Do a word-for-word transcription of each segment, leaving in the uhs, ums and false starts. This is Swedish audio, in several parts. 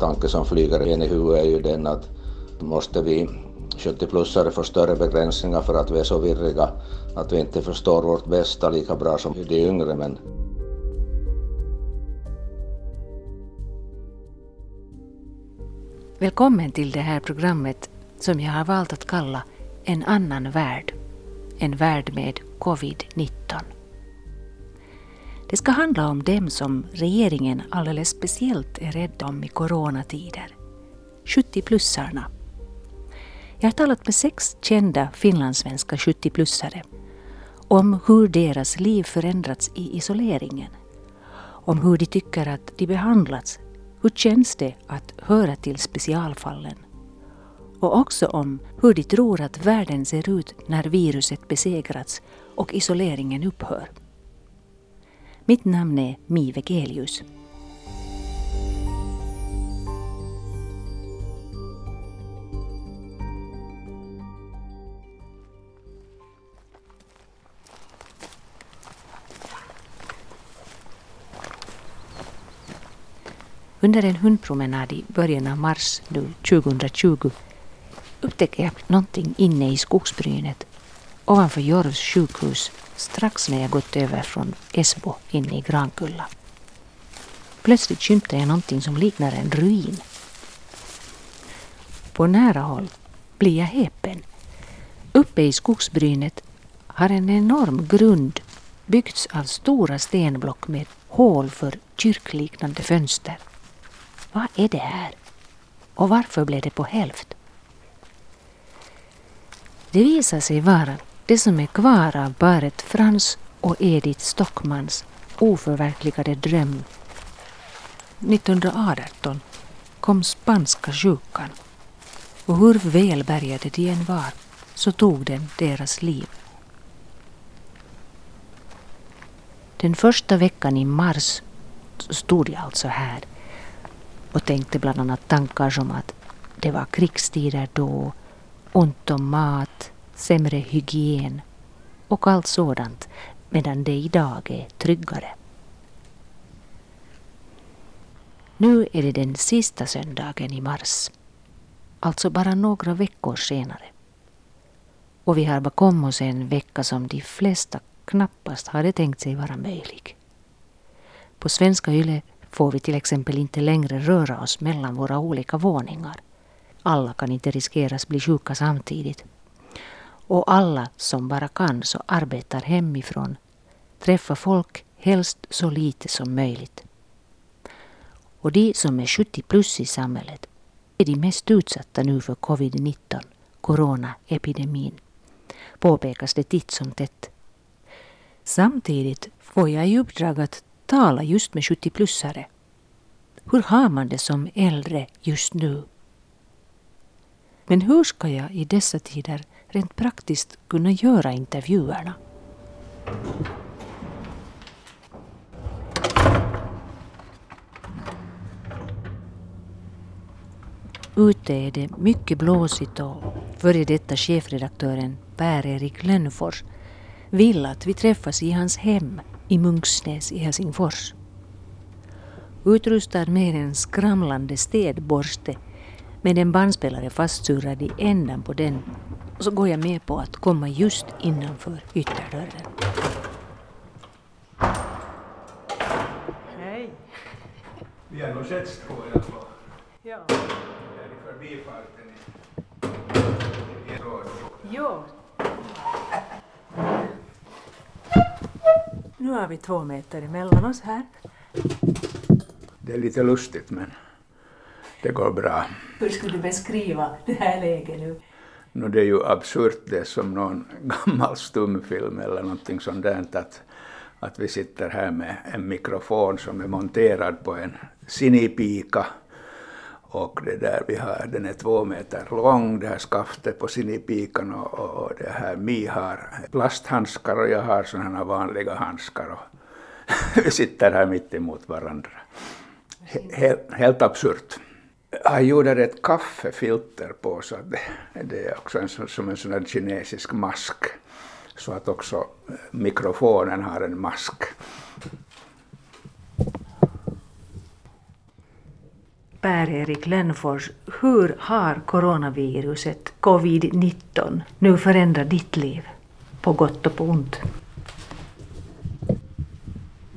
tanke som flyger in i huvudet är ju den att måste vi sjuttio-plussare få större begränsningar för att vi är så virriga att vi inte förstår vårt bästa lika bra som de yngre män. Välkommen till det här programmet som jag har valt att kalla En annan värld. En värld med covid nitton. Det ska handla om dem som regeringen alldeles speciellt är rädd om i coronatider. sjuttio-plussarna. Jag har talat med sex kända finlandssvenska sjuttio-plussare om hur deras liv förändrats i isoleringen. Om hur de tycker att de behandlats. Hur känns det att höra till specialfallen? Och också om hur de tror att världen ser ut när viruset besegrats och isoleringen upphör. Mitt namn är Mi Wegelius. Under en hundpromenad i början av mars nu tjugotjugo upptäcker jag någonting inne i skogsbrynet ovanför Jorvs sjukhus strax när jag gått över från Esbo in i Grankulla. Plötsligt skymtar jag någonting som liknar en ruin. På nära håll blir jag häpen. Uppe i skogsbrynet har en enorm grund byggts av stora stenblock med hål för kyrkliknande fönster. Vad är det här? Och varför blev det på hälft? Det visar sig vara det som är kvar av Barret Frans och Edith Stockmans oförverkligade dröm. nittonhundraarton kom Spanska sjukan. Och hur välbärgade de än var så tog den deras liv. Den första veckan i mars stod jag alltså här. Och tänkte bland annat tankar som att det var krigstider då, ont om mat, sämre hygien och allt sådant, medan det idag är tryggare. Nu är det den sista söndagen i mars, alltså bara några veckor senare. Och vi har bakom oss en vecka som de flesta knappast hade tänkt sig vara möjlig. På Svenska Yle får vi till exempel inte längre röra oss mellan våra olika våningar. Alla kan inte riskeras bli sjuka samtidigt. Och alla som bara kan så arbetar hemifrån. Träffar folk helst så lite som möjligt. Och de som är sjuttio plus i samhället är de mest utsatta nu för covid nitton, coronaepidemin. Påpekas det titt som tätt. Samtidigt får jag i uppdrag att tala just med sjuttio-plussare. Hur har man det som äldre just nu? Men hur ska jag i dessa tider rent praktiskt kunna göra intervjuerna? Ute är det mycket blåsigt och före detta chefredaktören Per-Erik Lönnfors vill att vi träffas i hans hem i Munksnäs i Helsingfors. Utrustad med en skramlande städborste med en bandspelare fastsurrad i ändan på den, så går jag med på att komma just innanför ytterdörren. Hej! Vi har nog setts två i alla fall. Ja. Är det förbifarten? Ja. Nu har vi två meter emellan oss här. Det är lite lustigt, men det går bra. Hur skulle du beskriva det här läget nu? nu? Det är ju absurt, det som någon gammal stumfilm eller någonting sånt där. Att, att vi sitter här med en mikrofon som är monterad på en sinipika. Och det där vi har, den är två meter lång, det här skaftet på sinipikan och, och, och det här Mi har plasthandskar och jag har sådana här vanliga handskar. Och vi sitter här mitt emot varandra. He, helt absurt. Jag gjorde ett kaffefilter på så att det, det är också en, som en sån här kinesisk mask. Så att också mikrofonen har en mask. Per-Erik Lönnfors, hur har coronaviruset, covid nitton, nu förändrat ditt liv? På gott och på ont.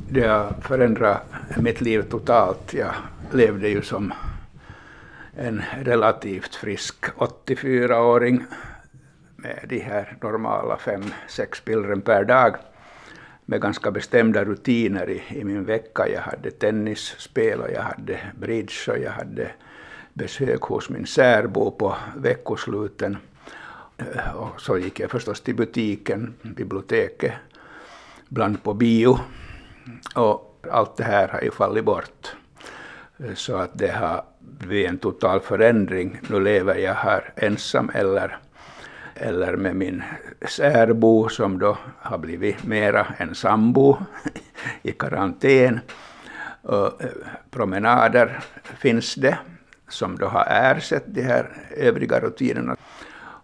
Det har förändrat mitt liv totalt. Jag levde ju som en relativt frisk åttiofyraåring med de här normala fem sex pillren per dag. Med ganska bestämda rutiner i, i min vecka. Jag hade tennisspel och jag hade bridge och jag hade besök hos min särbo på veckosluten. Och så gick jag förstås till butiken, biblioteket, bland på bio. Och allt det här har ju fallit bort. Så att det har blivit en total förändring. Nu lever jag här ensam eller... eller med min särbo som då har blivit mera en sambo i karantän. Och promenader finns det som då har ersatt de här övriga rutinerna.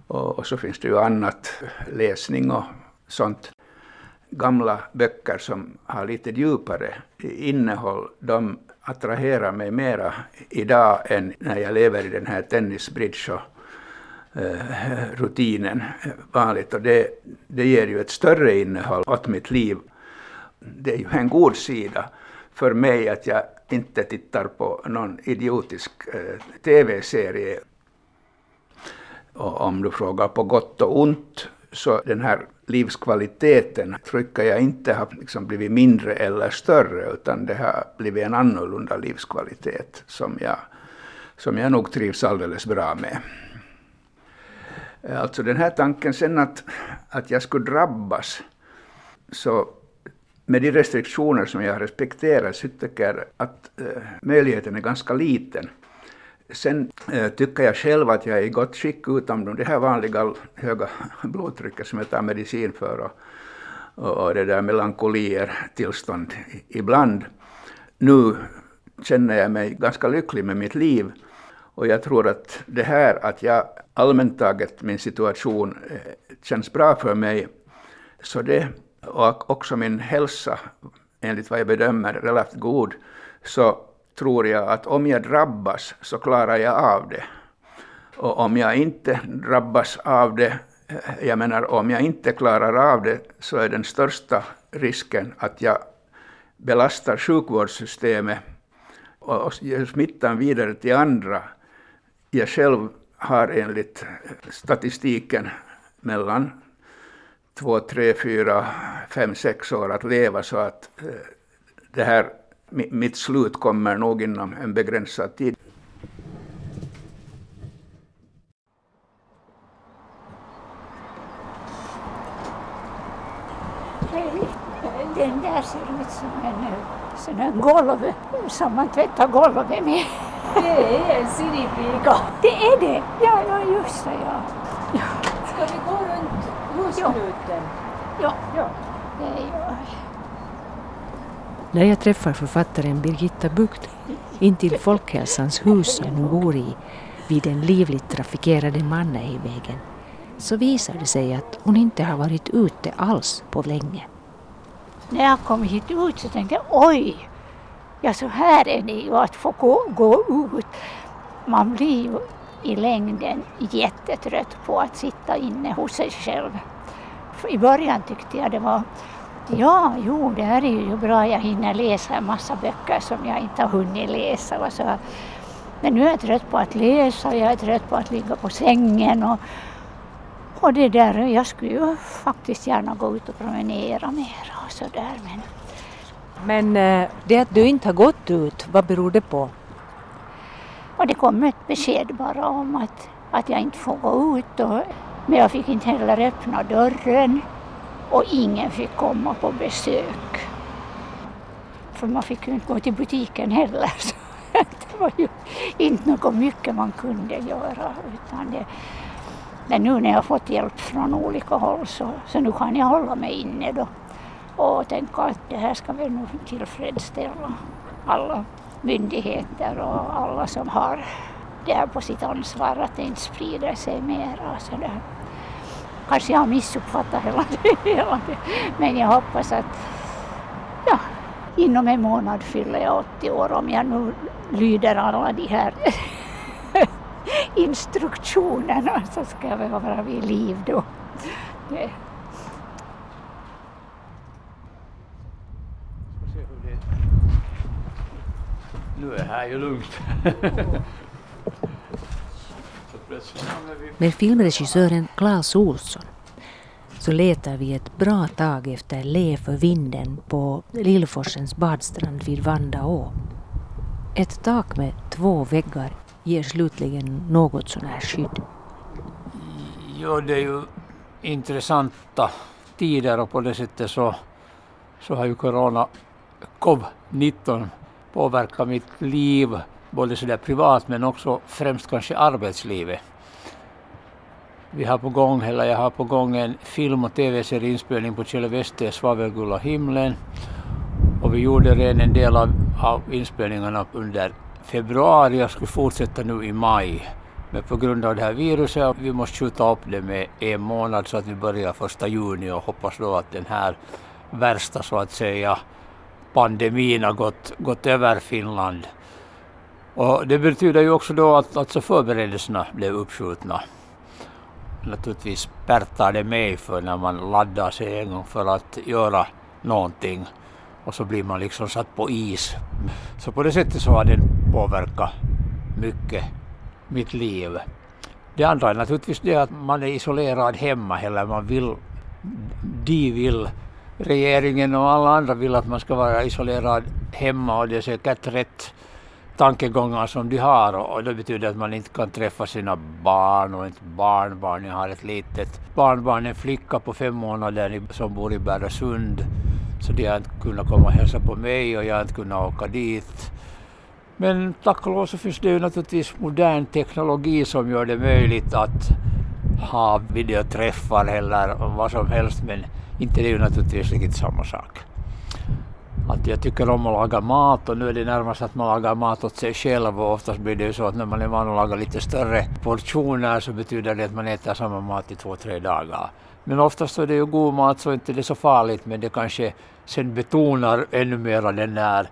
Och så finns det ju annat, läsning och sånt. Gamla böcker som har lite djupare innehåll, de attraherar mig mera idag än när jag lever i den här tennisbridge och rutinen vanligt, och det, det ger ju ett större innehåll åt mitt liv. Det är ju en god sida för mig att jag inte tittar på någon idiotisk tv-serie. Och om du frågar på gott och ont, så den här livskvaliteten tycker jag inte har liksom blivit mindre eller större, utan det har blivit en annorlunda livskvalitet som jag, som jag nog trivs alldeles bra med. Alltså den här tanken sen att, att jag skulle drabbas, så med de restriktioner som jag har respekterat så tycker jag att eh, möjligheten är ganska liten. Sen eh, tycker jag själv att jag är i gott skick utan det här vanliga höga blodtrycket som jag tar medicin för och, och, och det där melankolier tillstånd ibland. Nu känner jag mig ganska lycklig med mitt liv. Och jag tror att det här att jag allmänt taget min situation känns bra för mig. Så det, och också min hälsa enligt vad jag bedömer relativt god. Så tror jag att om jag drabbas så klarar jag av det. Och om jag inte drabbas av det, jag menar om jag inte klarar av det, så är den största risken att jag belastar sjukvårdssystemet och ger smittan vidare till andra. Jag själv har enligt statistiken mellan två, tre, fyra, fem, sex år att leva, så att det här, mitt slut kommer nog inom en begränsad tid. Den där ser ut som en sån här golv som man tvättar golvet med. Det är en siripika. Det är det? Ja, ja just det. Ja. Ja. Ska vi gå runt husknuten? Ja. Ja. Ja. Ja. När jag träffar författaren Birgitta Boucht intill Folkhälsans hus som hon bor i vid den livligt trafikerade Mannerheimvägen, så visar det sig att hon inte har varit ute alls på länge. När jag kom hit ut så tänkte jag, oj! Ja, så här är det ju att få gå, gå ut. Man blir ju i längden jättetrött på att sitta inne hos sig själv. För i början tyckte jag det var, ja, jo, det här är ju bra. Jag hinner läsa en massa böcker som jag inte har hunnit läsa. Och så. Men nu är jag trött på att läsa, jag är trött på att ligga på sängen. Och, och det där, jag skulle ju faktiskt gärna gå ut och promenera mer och så där, men... Men det att du inte har gått ut, vad beror det på? Och det kom ett besked bara om att, att jag inte får gå ut. Och, men jag fick inte heller öppna dörren. Och ingen fick komma på besök. För man fick ju inte gå till butiken heller. Så det var ju inte något mycket man kunde göra. Utan det, men nu när jag fått hjälp från olika håll så, så nu kan jag hålla mig inne då. Och tänka att det här ska vi nog tillfredsställa alla myndigheter och alla som har det här på sitt ansvar, att det inte sprider sig mer och sådär. Kanske jag har missuppfattat hela det, men jag hoppas att ja, inom en månad fyller jag åttio år om jag nu lyder alla de här instruktionerna, så ska jag väl vara vid liv då. Det. Nu är här ju lugnt. Med filmregissören Claes Olsson så letar vi ett bra tag efter le för vinden på Lilleforsens badstrand vid Vandaå. Ett tak med två väggar ger slutligen något sån här skydd. Ja, det är ju intressanta tider och på det sättet så, så har ju corona covid nitton påverkat mitt liv. Både så där privat men också främst kanske arbetslivet. Vi har på gång, eller jag har på gång en film- och tv-serieinspelning på Kjell Westes Svavelgulla himlen. Och vi gjorde redan en del av, av inspelningarna under februari. Jag skulle fortsätta nu i maj. Men på grund av det här viruset, vi måste skjuta upp det med en månad så att vi börjar första juni och hoppas då att den här värsta så att säga pandemin har gått, gått över Finland. Och det betyder ju också då att alltså förberedelserna blev uppskjutna. Naturligtvis spärtar det mig för när man laddar sig en gång för att göra någonting. Och så blir man liksom satt på is. Så på det sättet så har den påverkat mycket mitt liv. Det andra är naturligtvis det att man är isolerad hemma. Eller man vill, de vill, regeringen och alla andra vill att man ska vara isolerad hemma. Och det är säkert rätt tankegångar som de har, och det betyder att man inte kan träffa sina barn och inte barnbarn. Jag har ett litet barnbarn, en flicka på fem månader som bor i BärdöSund, så de har inte kunnat komma och hälsa på mig och jag har inte kunnat åka dit. Men tack och lov så finns det ju naturligtvis modern teknologi som gör det möjligt att ha videoträffar eller vad som helst, men inte det är ju naturligtvis riktigt samma sak. Att jag tycker om att laga mat och nu är det närmast att man lagar mat åt sig själv, och oftast blir det ju så att när man är van att laga lite större portioner så betyder det att man äter samma mat i två, tre dagar. Men oftast så är det ju god mat så inte det är så farligt, men det kanske sen betonar ännu mer den här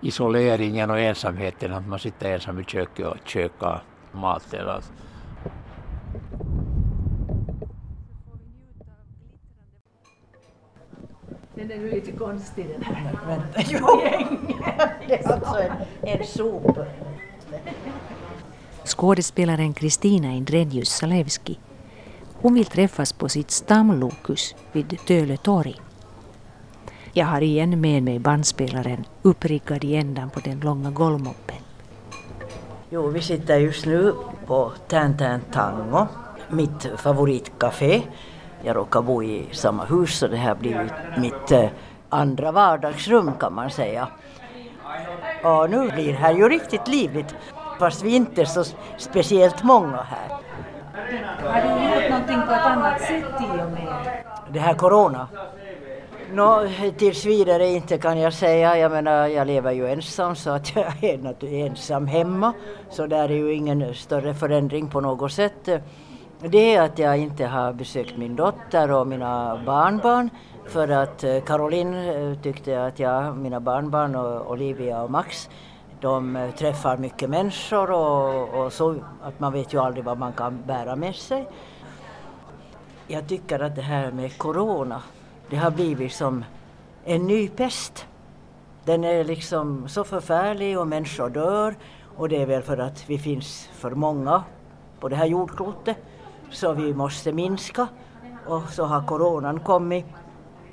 isoleringen och ensamheten, att man sitter ensam i köket och kökar mat eller något. Den är ju lite konstig den här. Vänta, jo, det är alltså en, en sop. Skådespelaren Christina Indrenius-Zalewski. Hon vill träffas på sitt stamlokus vid Tölö torg. Jag har igen med mig bandspelaren uppriggad i ändan på den långa golvmoppen. Jo, vi sitter just nu på Tän Tango, mitt favoritcafé. Jag råkar bo i samma hus så det här blir mitt andra vardagsrum kan man säga. Och nu blir det här ju riktigt livligt, fast vi inte är så speciellt många här. Har du gjort någonting på ett annat sätt i och med det här corona? Nå, tills vidare inte kan jag säga. Jag menar, jag lever ju ensam så att jag är naturligtvis ensam hemma. Så där är ju ingen större förändring på något sätt. Det är att jag inte har besökt min dotter och mina barnbarn, för att Caroline tyckte att jag, mina barnbarn och Olivia och Max, de träffar mycket människor och, och så att man vet ju aldrig vad man kan bära med sig. Jag tycker att det här med corona, det har blivit som en ny pest. Den är liksom så förfärlig och människor dör, och det är väl för att vi finns för många på det här jordklotet. Så vi måste minska, och så har coronan kommit.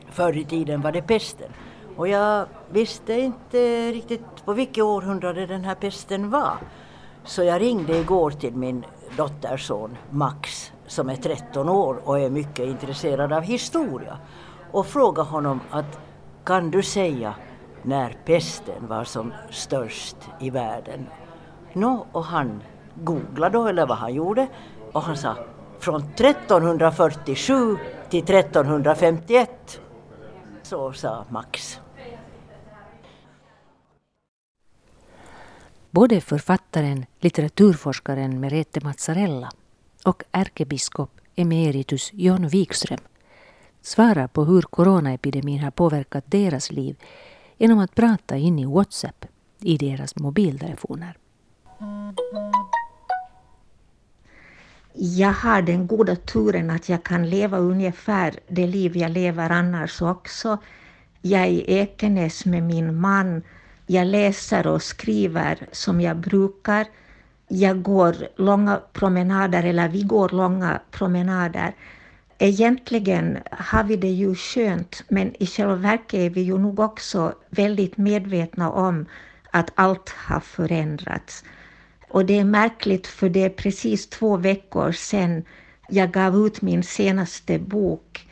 Förr i tiden var det pesten. Och jag visste inte riktigt på vilket århundrade den här pesten var. Så jag ringde igår till min dotterson Max som är tretton år och är mycket intresserad av historia. Och frågade honom att kan du säga när pesten var som störst i världen? Nå, och han googlade då eller vad han gjorde. Och han sa från tretton fyrtiosju till tretton femtioett, så sa Max. Både författaren, litteraturforskaren Merete Mazzarella och ärkebiskop emeritus John Vikström svarar på hur coronaepidemin har påverkat deras liv genom att prata in i Whatsapp i deras mobiltelefoner. Jag har den goda turen att jag kan leva ungefär det liv jag lever annars också. Jag är i Ekenäs med min man. Jag läser och skriver som jag brukar. Jag går långa promenader, eller vi går långa promenader. Egentligen har vi det ju skönt, men i själva verket är vi ju nog också väldigt medvetna om att allt har förändrats. Och det är märkligt, för det är precis två veckor sedan jag gav ut min senaste bok.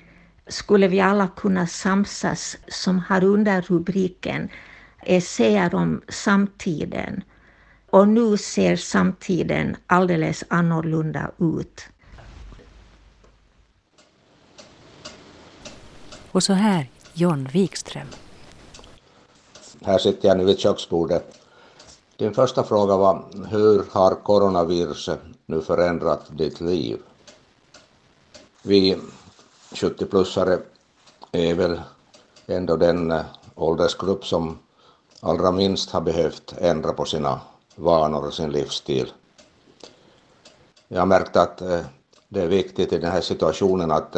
Skulle vi alla kunna samsas, som har under rubriken Essäer om samtiden. Och nu ser samtiden alldeles annorlunda ut. Och så här John Vikström. Här sitter jag nu vid köksbordet. Din första fråga var, hur har coronaviruset nu förändrat ditt liv? Vi sjuttio-plussare är väl ändå den åldersgrupp som allra minst har behövt ändra på sina vanor och sin livsstil. Jag har märkt att det är viktigt i den här situationen att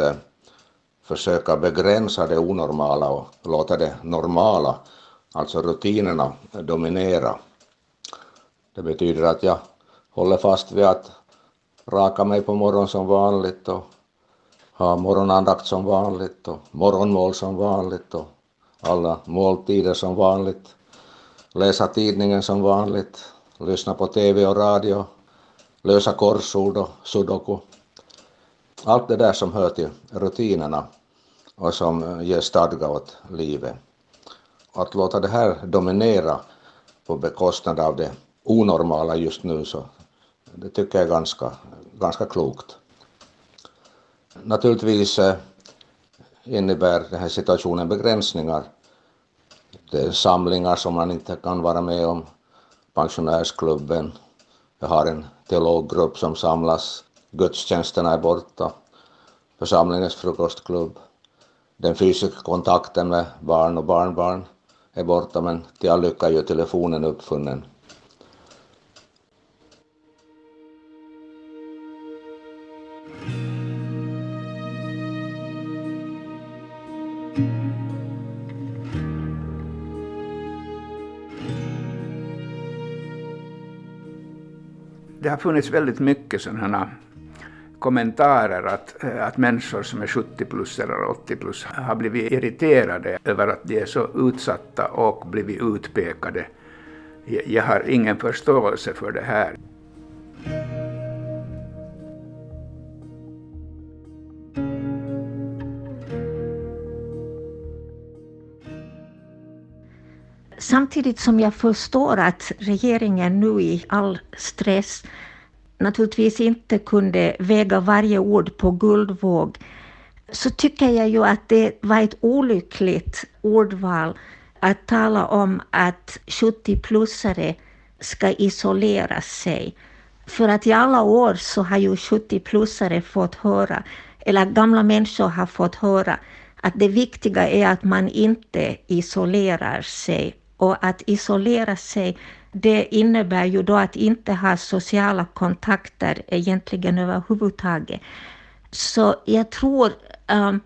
försöka begränsa det onormala och låta det normala, alltså rutinerna, dominera. Det betyder att jag håller fast vid att raka mig på morgon som vanligt och ha morgonandakt som vanligt och morgonmål som vanligt och alla måltider som vanligt. Läsa tidningen som vanligt, lyssna på tv och radio, lösa korsord och sudoku. Allt det där som hör till rutinerna och som ger stadga åt livet. Att låta det här dominera på bekostnad av det onormala just nu, så det tycker jag är ganska, ganska klokt. Naturligtvis innebär den här situationen begränsningar. Det är samlingar som man inte kan vara med om. Pensionärsklubben. Jag har en teologgrupp som samlas. Gudstjänsterna är borta. Församlingens frukostklubb. Den fysiska kontakten med barn och barnbarn är borta, men till all lycka är ju telefonen uppfunnen. Det har funnits väldigt mycket sådana kommentarer att, att människor som är sjuttio plus eller åttio plus har blivit irriterade över att de är så utsatta och blivit utpekade. Jag har ingen förståelse för det här. Samtidigt som jag förstår att regeringen nu i all stress naturligtvis inte kunde väga varje ord på guldvåg, så tycker jag ju att det var ett olyckligt ordval att tala om att sjuttio-plussare ska isolera sig. För att i alla år så har ju sjuttio-plussare fått höra, eller gamla människor har fått höra, att det viktiga är att man inte isolerar sig. Och att isolera sig, det innebär ju då att inte ha sociala kontakter egentligen överhuvudtaget. Så jag tror, um,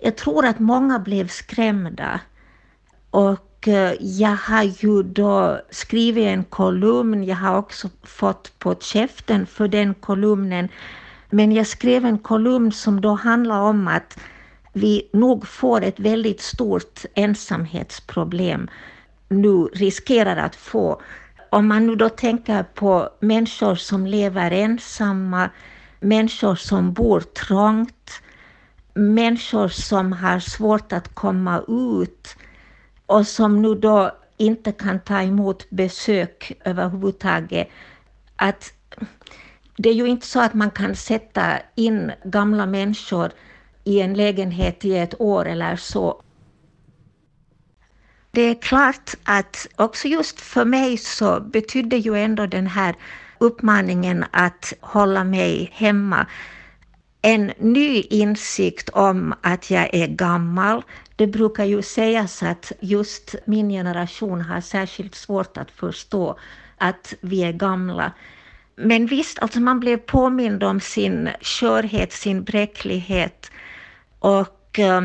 jag tror att många blev skrämda. Och uh, jag har ju då skrivit en kolumn, jag har också fått på käften för den kolumnen. Men jag skrev en kolumn som då handlar om att vi nog får ett väldigt stort ensamhetsproblem. Nu riskerar att få. Om man nu då tänker på människor som lever ensamma, människor som bor trångt, människor som har svårt att komma ut och som nu då inte kan ta emot besök överhuvudtaget. Att det är ju inte så att man kan sätta in gamla människor i en lägenhet i ett år eller så. Det är klart att också just för mig så betydde ju ändå den här uppmaningen att hålla mig hemma en ny insikt om att jag är gammal. Det brukar ju sägas att just min generation har särskilt svårt att förstå att vi är gamla. Men visst, alltså man blev påmind om sin körhet, sin bräcklighet. Och eh,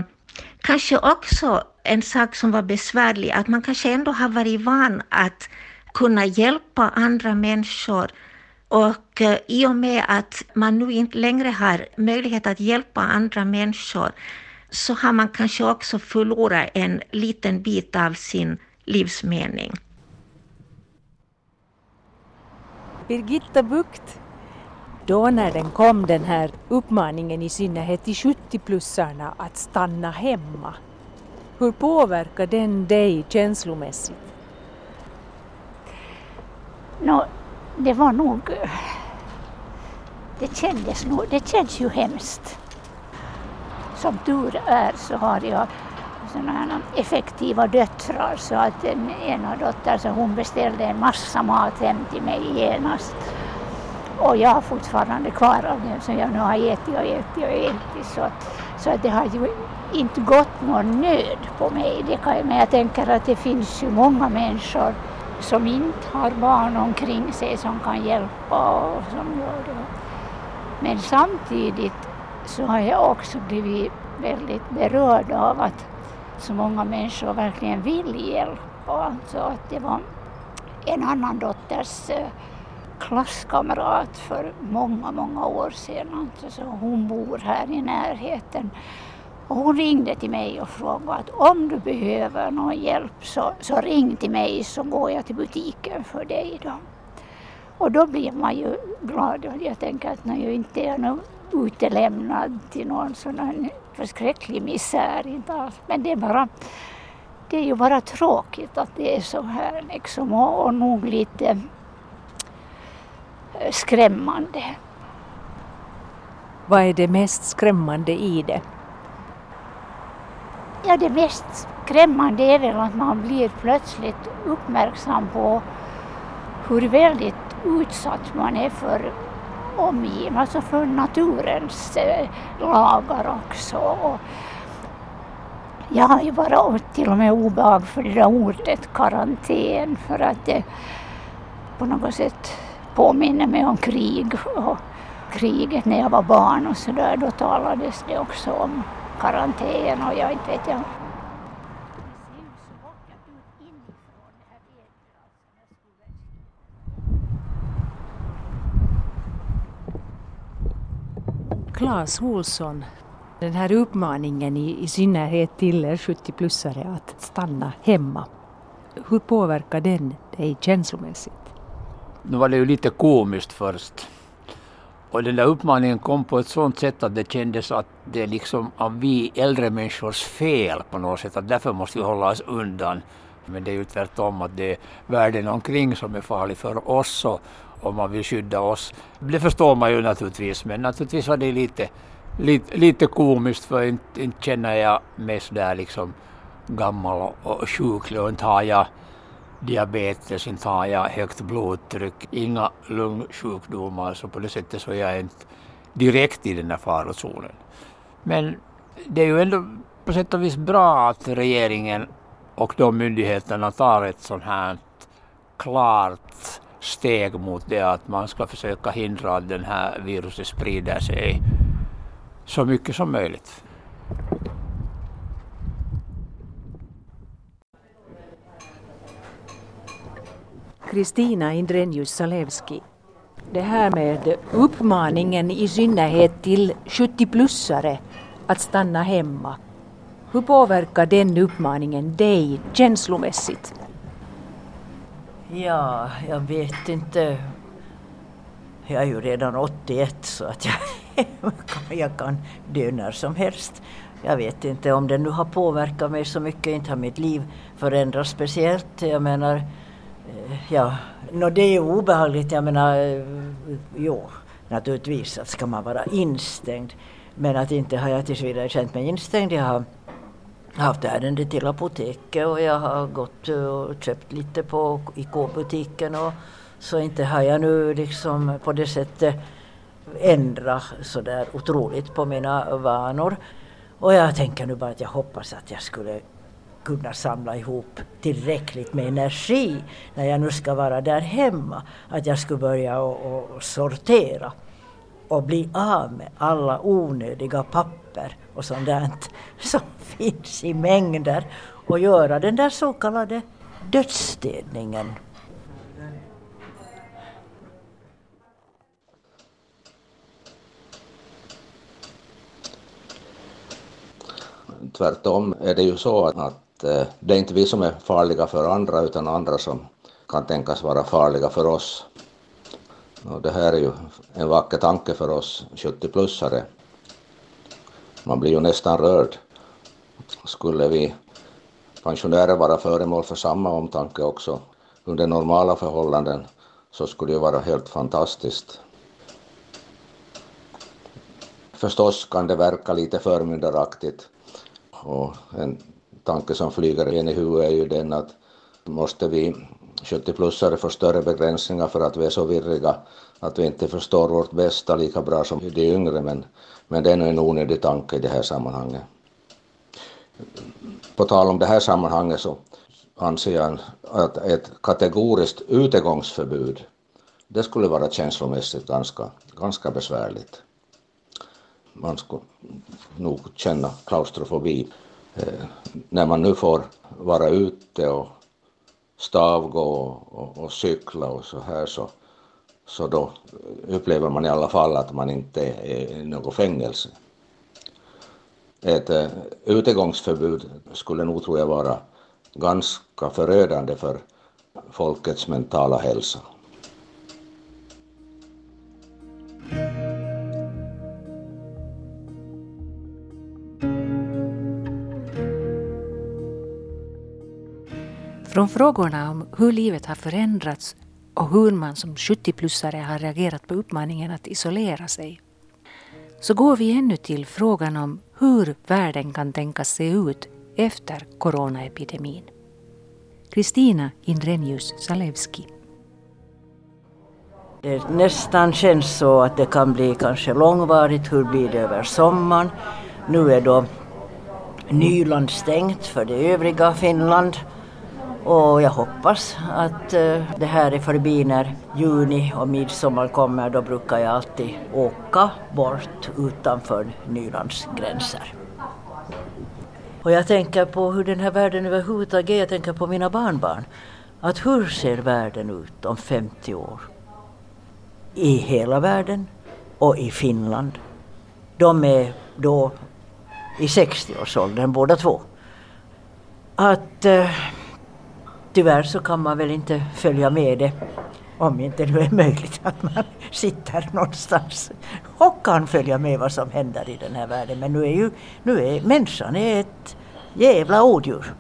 kanske också en sak som var besvärlig, att man kanske ändå har varit van att kunna hjälpa andra människor. Och eh, i och med att man nu inte längre har möjlighet att hjälpa andra människor, så har man kanske också förlorat en liten bit av sin livsmening. Birgitta Boucht, då när den kom den här uppmaningen i synnerhet till sjuttio-plussarna att stanna hemma, hur påverkar den dig känslomässigt? No, det var nog, det kändes nog, det känns ju hemskt. Som tur är så har jag sådana effektiva döttrar, så att en ena dotter, så hon beställde en massa mat hem till mig genast. Och jag har fortfarande kvar av den som jag nu har ätit och ätit och ätit. Så, så att det har ju inte gått någon nöd på mig. Det kan, men jag tänker att det finns ju många människor som inte har barn omkring sig som kan hjälpa och som gör det. Men samtidigt så har jag också blivit väldigt berörd av att så många människor verkligen vill hjälpa. Så att det var en annan dotters klasskamrat för många, många år sedan. Så hon bor här i närheten. Och hon ringde till mig och frågade att om du behöver någon hjälp så, så ring till mig, så går jag till butiken för dig då. Och då blir man ju glad, och jag tänker att när jag inte är någon utelämnad till någon sån förskräcklig misär, inte alls. Men det är, bara, det är ju bara tråkigt att det är så här liksom, och, och nog lite skrämmande. Vad är det mest skrämmande i det? Ja, det mest skrämmande är väl att man blir plötsligt uppmärksam på hur väldigt utsatt man är för omgivning, alltså för naturens eh, lagar också. Och jag har ju bara till och med obehag för det där ordet karantän, för att det på något sätt påminner mig om krig och kriget när jag var barn och sådär. Då talades det också om karantän och jag inte vet jag. Claes Olsson, den här uppmaningen i, i synnerhet till er sjuttio-plussare att stanna hemma, hur påverkar den dig känslomässigt? Nu var det ju lite komiskt först. Och den där uppmaningen kom på ett sånt sätt att det kändes att det är liksom av vi äldre människors fel på något sätt, att därför måste vi hålla oss undan. Men det är ju tvärtom, att det är världen omkring som är farlig för oss, och om man vill skydda oss. Det förstår man ju naturligtvis, men naturligtvis var det lite, lite, lite komiskt, för inte, inte känner jag mig sådär liksom gammal och sjuklig, och inte har jag diabetes, inte har jag högt blodtryck, inga lungsjukdomar, så på det sättet så är jag inte direkt i den här farozonen. Men det är ju ändå på sätt och vis bra att regeringen och de myndigheterna tar ett sånt här klart steg mot det, att man ska försöka hindra att den här viruset sprider sig så mycket som möjligt. Christina Indrenius-Zalewski, det här med uppmaningen i synnerhet till sjuttio-plussare att stanna hemma, hur påverkar den uppmaningen dig känslomässigt? Ja, jag vet inte. Jag är ju redan åttioett, så att jag, jag kan dö när som helst. Jag vet inte om det nu har påverkat mig så mycket, inte har mitt liv förändrats speciellt. Jag menar, ja, no, det är ju obehagligt. Jag menar, jo, naturligtvis att ska man vara instängd. Men att inte har jag tills vidare känt mig instängd. Jag har haft ärende till apoteket, och jag har gått och köpt lite på I K-butiken, och så inte har jag nu liksom på det sättet ändra så där otroligt på mina vanor. Och jag tänker nu bara att jag hoppas att jag skulle kunna samla ihop tillräckligt med energi när jag nu ska vara där hemma. Att jag skulle börja och, och sortera och bli av med alla onödiga papper och sånt där som finns i mängder. Och göra den där så kallade dödsstädningen. Tvärtom är det ju så att eh, det är inte vi som är farliga för andra utan andra som kan tänkas vara farliga för oss. Och det här är ju en vacker tanke för oss sjuttio-plussare. Man blir ju nästan rörd. Skulle vi pensionärer vara föremål för samma omtanke också under normala förhållanden så skulle det vara helt fantastiskt. Förstås kan det verka lite förmyndaraktigt. Och en tanke som flyger in i huvudet är ju den att måste vi sjuttio-plussare få större begränsningar för att vi är så virriga att vi inte förstår vårt bästa lika bra som de yngre, men, men det är nog en onödig tanke i det här sammanhanget. På tal om det här sammanhanget så anser jag att ett kategoriskt utegångsförbud det skulle vara känslomässigt ganska, ganska besvärligt. Man skulle nog känna klaustrofobi eh, när man nu får vara ute och stavgå och, och, och cykla och så här så, så då upplever man i alla fall att man inte är i något fängelse. Ett eh, utegångsförbud skulle nog tror jag vara ganska förödande för folkets mentala hälsa. Från frågorna om hur livet har förändrats och hur man som sjuttio-plussare har reagerat på uppmaningen att isolera sig, så går vi ännu till frågan om hur världen kan tänkas se ut efter coronaepidemin. Christina Indrenius-Zalewski. Det nästan känns så att det kan bli kanske långvarigt. Hur blir det över sommaren? Nu är då Nyland stängt för det övriga Finland. Och jag hoppas att eh, det här är förbi när juni och midsommar kommer. Då brukar jag alltid åka bort utanför Nylands gränser. Och jag tänker på hur den här världen överhuvudtaget är. Jag tänker på mina barnbarn. Att hur ser världen ut om femtio år? I hela världen och i Finland. De är då i sextio-årsåldern båda två. Att... Eh, Tyvärr så kan man väl inte följa med det, om inte det är möjligt att man sitter någonstans och kan följa med vad som händer i den här världen. Men nu är ju nu är, människan är ett jävla odjur.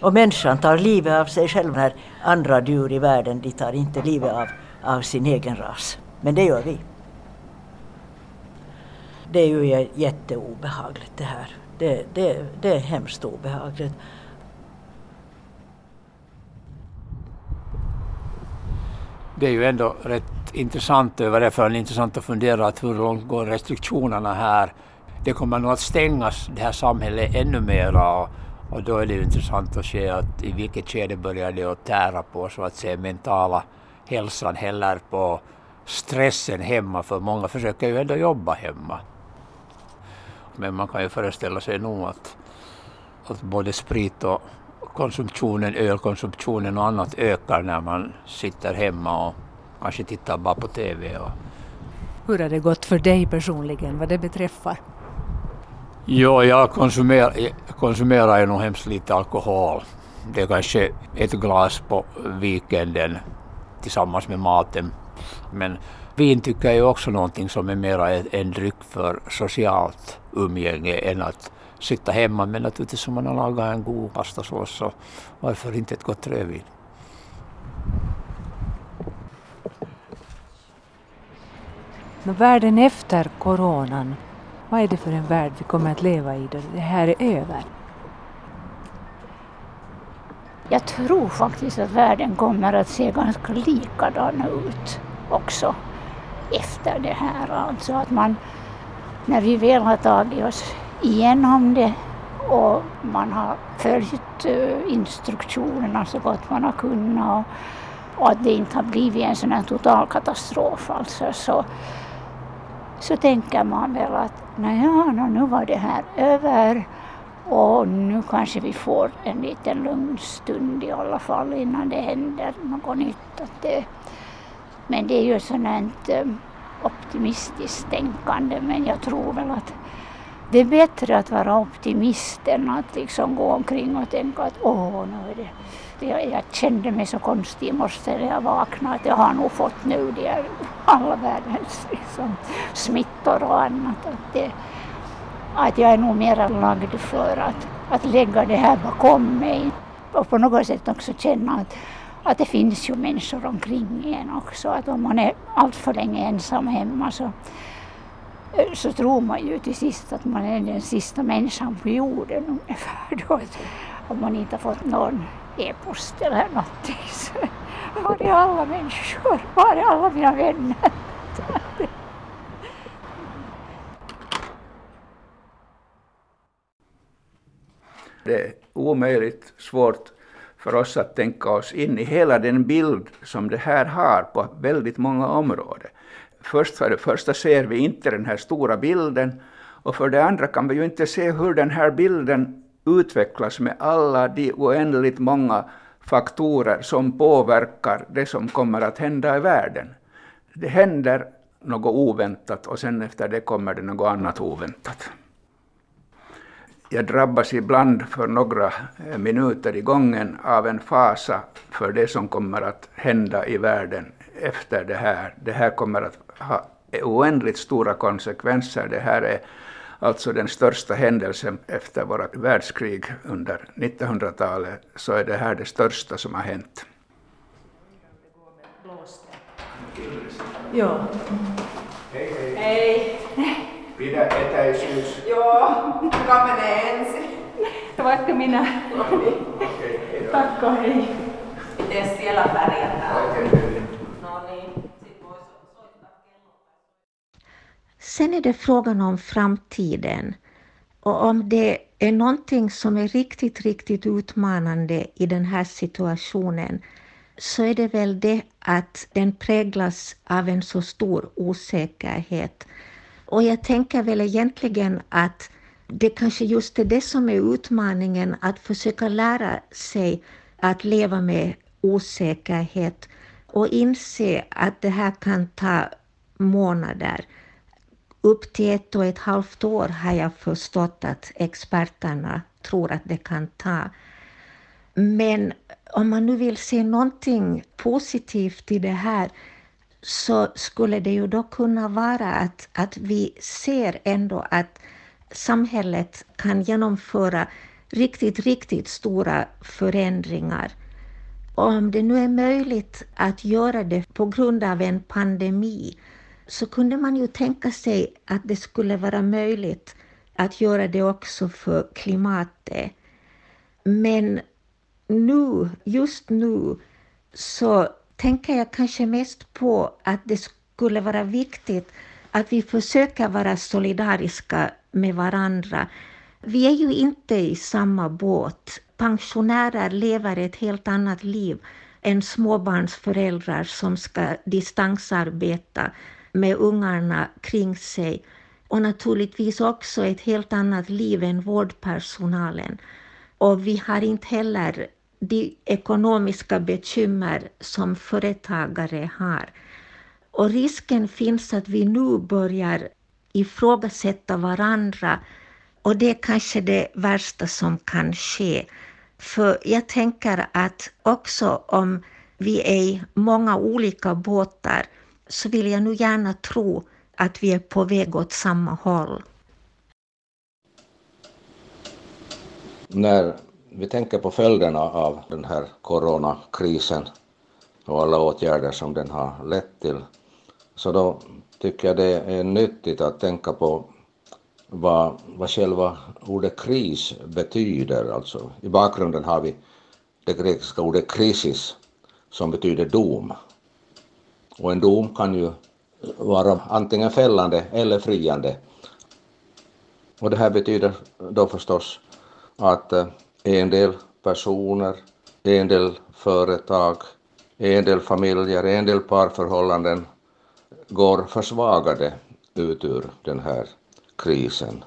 Och människan tar livet av sig själv när andra djur i världen de tar inte livet av, av sin egen ras. Men det gör vi. Det är ju jätteobehagligt det här. Det, det, det är hemskt obehagligt. Det är ju ändå rätt intressant över det, för det är intressant att fundera att hur långt går restriktionerna här. Det kommer nog att stängas det här samhället ännu mera och, och då är det ju intressant att se att i vilket skede börjar det att tära på så att säga mentala hälsan heller på stressen hemma, för många försöker ju ändå jobba hemma. Men man kan ju föreställa sig nog att, att både sprit och konsumtionen, ölkonsumtionen och annat ökar när man sitter hemma och kanske tittar bara på tv. Och... Hur har det gått för dig personligen vad det beträffar? Jo, jag konsumerar, konsumerar ju nog hemskt lite alkohol. Det är kanske ett glas på weekenden tillsammans med maten. Men vin tycker jag är också någonting som är mer en dryck för socialt umgänge än att sitta hemma, men naturligtvis som man har lagat en god pastasås så varför inte ett gott rödvin? Men världen efter coronan, vad är det för en värld vi kommer att leva i då det här är över? Jag tror faktiskt att världen kommer att se ganska likadan ut också. efter det här. Alltså att man, när vi väl har tagit oss igenom det och man har följt instruktionerna så gott man har kunnat och, och att det inte har blivit en sån här total katastrof alltså, så, så tänker man väl att naja, nu var det här över och nu kanske vi får en liten lugn stund i alla fall innan det händer något nytt. Att det, men det är ju sådant optimistiskt tänkande, men jag tror väl att det är bättre att vara optimist än att liksom gå omkring och tänka att åh, nu är det... Jag, jag kände mig så konstig i morse när jag vaknade att jag har nog fått nu det är alla världens liksom, smittor och annat. Att, det, att jag är nog mer lagd för att, att lägga det här bakom mig. Och på något sätt också känna att, att det finns ju människor omkring en också. Att om man är allt för länge ensam hemma så... så tror man ju till sist att man är den sista människan på jorden ungefär då. Om man inte har fått någon e-post eller någonting så var det alla människor, var det alla mina vänner. Det är omöjligt svårt för oss att tänka oss in i hela den bild som det här har på väldigt många områden. Först för det första ser vi inte den här stora bilden och för det andra kan vi ju inte se hur den här bilden utvecklas med alla de oändligt många faktorer som påverkar det som kommer att hända i världen. Det händer något oväntat och sen efter det kommer det något annat oväntat. Jag drabbas ibland för några minuter i gången av en fasa för det som kommer att hända i världen efter det här. Det här kommer att ha oändligt stora konsekvenser. Det här är alltså den största händelsen efter våra världskrig under nittonhundratalet. Så är det här det största som har hänt. Ja. Hej, hej. Hej. Pidä etäisyys. Joo, kuka menee ensin? Vaikka minä. Takko, hei. Miten siellä pärjätään? Sen är det frågan om framtiden och om det är någonting som är riktigt, riktigt utmanande i den här situationen så är det väl det att den präglas av en så stor osäkerhet. Och jag tänker väl egentligen att det kanske just är det som är utmaningen, att försöka lära sig att leva med osäkerhet och inse att det här kan ta månader. Upp till ett och ett halvt år har jag förstått att experterna tror att det kan ta. Men om man nu vill se någonting positivt i det här så skulle det ju då kunna vara att, att vi ser ändå att samhället kan genomföra riktigt, riktigt stora förändringar. Och om det nu är möjligt att göra det på grund av en pandemi så kunde man ju tänka sig att det skulle vara möjligt att göra det också för klimatet. Men nu, just nu så tänker jag kanske mest på att det skulle vara viktigt att vi försöker vara solidariska med varandra. Vi är ju inte i samma båt. Pensionärer lever ett helt annat liv än småbarnsföräldrar som ska distansarbeta med ungarna kring sig. Och naturligtvis också ett helt annat liv än vårdpersonalen. Och vi har inte heller de ekonomiska bekymmer som företagare har. Och risken finns att vi nu börjar ifrågasätta varandra. Och det är kanske det värsta som kan ske. För jag tänker att också om vi är i många olika båtar så vill jag nu gärna tro att vi är på väg åt samma håll. När vi tänker på följderna av den här coronakrisen och alla åtgärder som den har lett till, så då tycker jag det är nyttigt att tänka på vad, vad själva ordet kris betyder. Alltså, i bakgrunden har vi det grekiska ordet krisis som betyder dom. Och en dom kan ju varav antingen fällande eller friande. Och det här betyder då förstås att en del personer, en del företag, en del familjer, en del parförhållanden går försvagade ut ur den här krisen.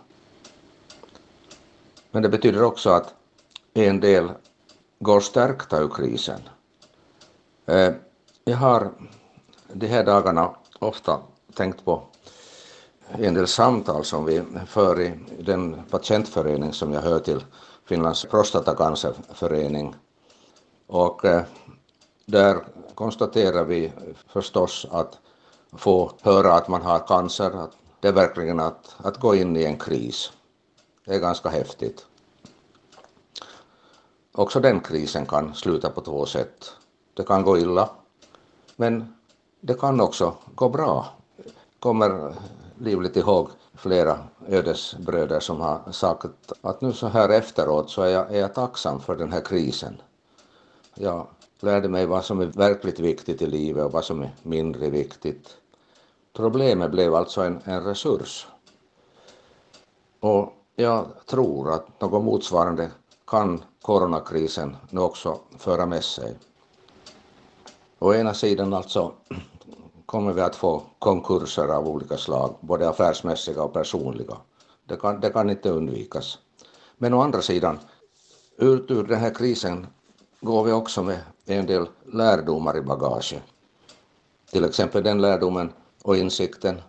Men det betyder också att en del går stärkta ur krisen. Jag har de här dagarna ofta tänkt på en del samtal som vi för i den patientförening som jag hör till, Finlands prostatacancerförening. Och där konstaterar vi förstås att få höra att man har cancer, att det är verkligen att, att gå in i en kris. Det är ganska häftigt. Också den krisen kan sluta på två sätt. Det kan gå illa, men det kan också gå bra. Kommer livligt ihåg flera ödesbröder som har sagt att nu så här efteråt så är jag, är jag tacksam för den här krisen. Jag lärde mig vad som är verkligt viktigt i livet och vad som är mindre viktigt. Problemet blev alltså en, en resurs. Och jag tror att något motsvarande kan coronakrisen nu också föra med sig. Å ena sidan alltså kommer vi att få konkurser av olika slag, både affärsmässiga och personliga. Det kan, det kan inte undvikas. Men å andra sidan, ut ur den här krisen går vi också med en del lärdomar i bagage. Till exempel den lärdomen och insikten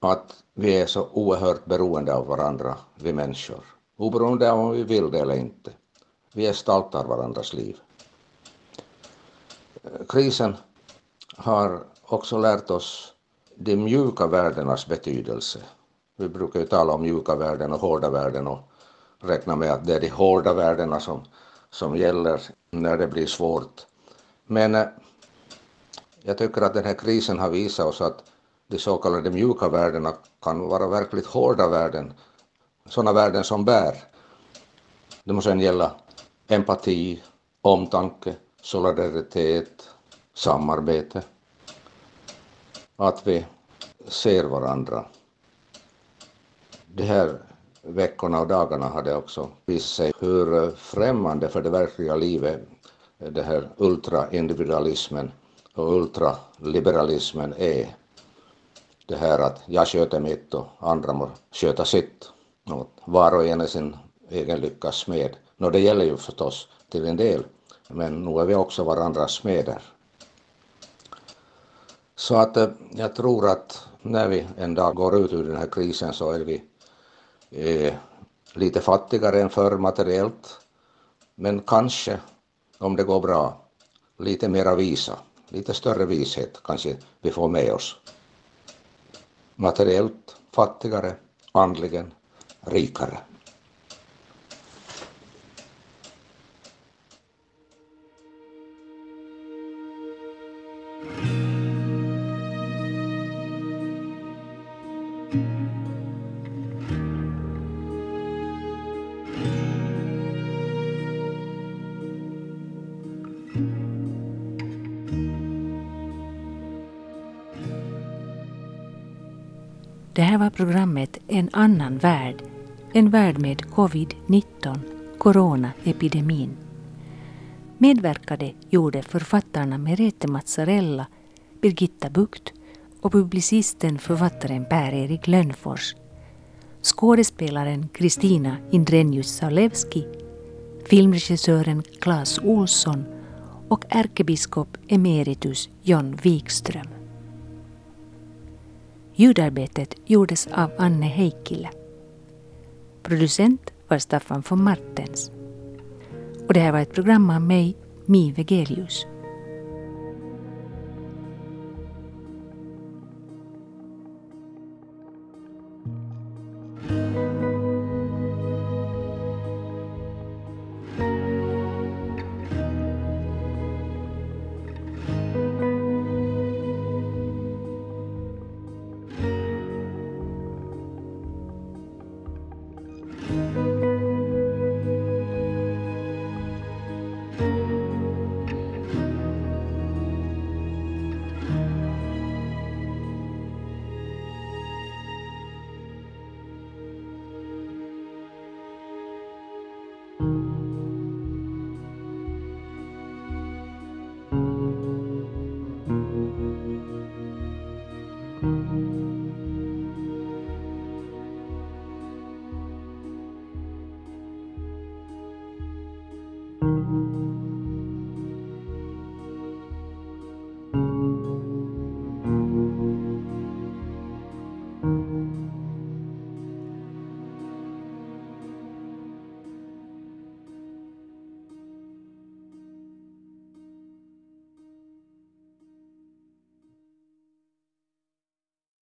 att vi är så oerhört beroende av varandra, vi människor. Oberoende av om vi vill det eller inte. Vi gestaltar varandras liv. Krisen har också lärt oss de mjuka värdenas betydelse. Vi brukar ju tala om mjuka värden och hårda värden och räkna med att det är de hårda värdena som, som gäller när det blir svårt. Men eh, jag tycker att den här krisen har visat oss att de så kallade mjuka värdena kan vara verkligt hårda värden. Sådana värden som bär. Det måste sedan gälla empati, omtanke, solidaritet, samarbete. Att vi ser varandra. De här veckorna och dagarna hade också visat sig hur främmande för det verkliga livet det här ultraindividualismen och ultraliberalismen är. Det här att jag sköter mitt och andra må sköta sitt. Och var och en är sin egen lyckas smed. Nå, det gäller ju förstås till en del. Men nu är vi också varandras smeder. Så att jag tror att när vi en dag går ut ur den här krisen så är vi eh, lite fattigare än förr materiellt. Men kanske, om det går bra, lite mera visa. Lite större vishet kanske vi får med oss. Materiellt fattigare, andligen rikare. Det här var programmet En annan värld. En värld med covid nitton, coronaepidemin. Medverkade gjorde författarna Merete Mazzarella, Birgitta Boucht och publicisten författaren Per-Erik Lönnfors. Skådespelaren Christina Indrenius-Zalewski, filmregissören Claes Olsson och ärkebiskop emeritus John Vikström. Ljudarbetet gjordes av Anne Heikkilä. Producent var Staffan von Martens. Och det här var ett program av mig, Mi Wegelius.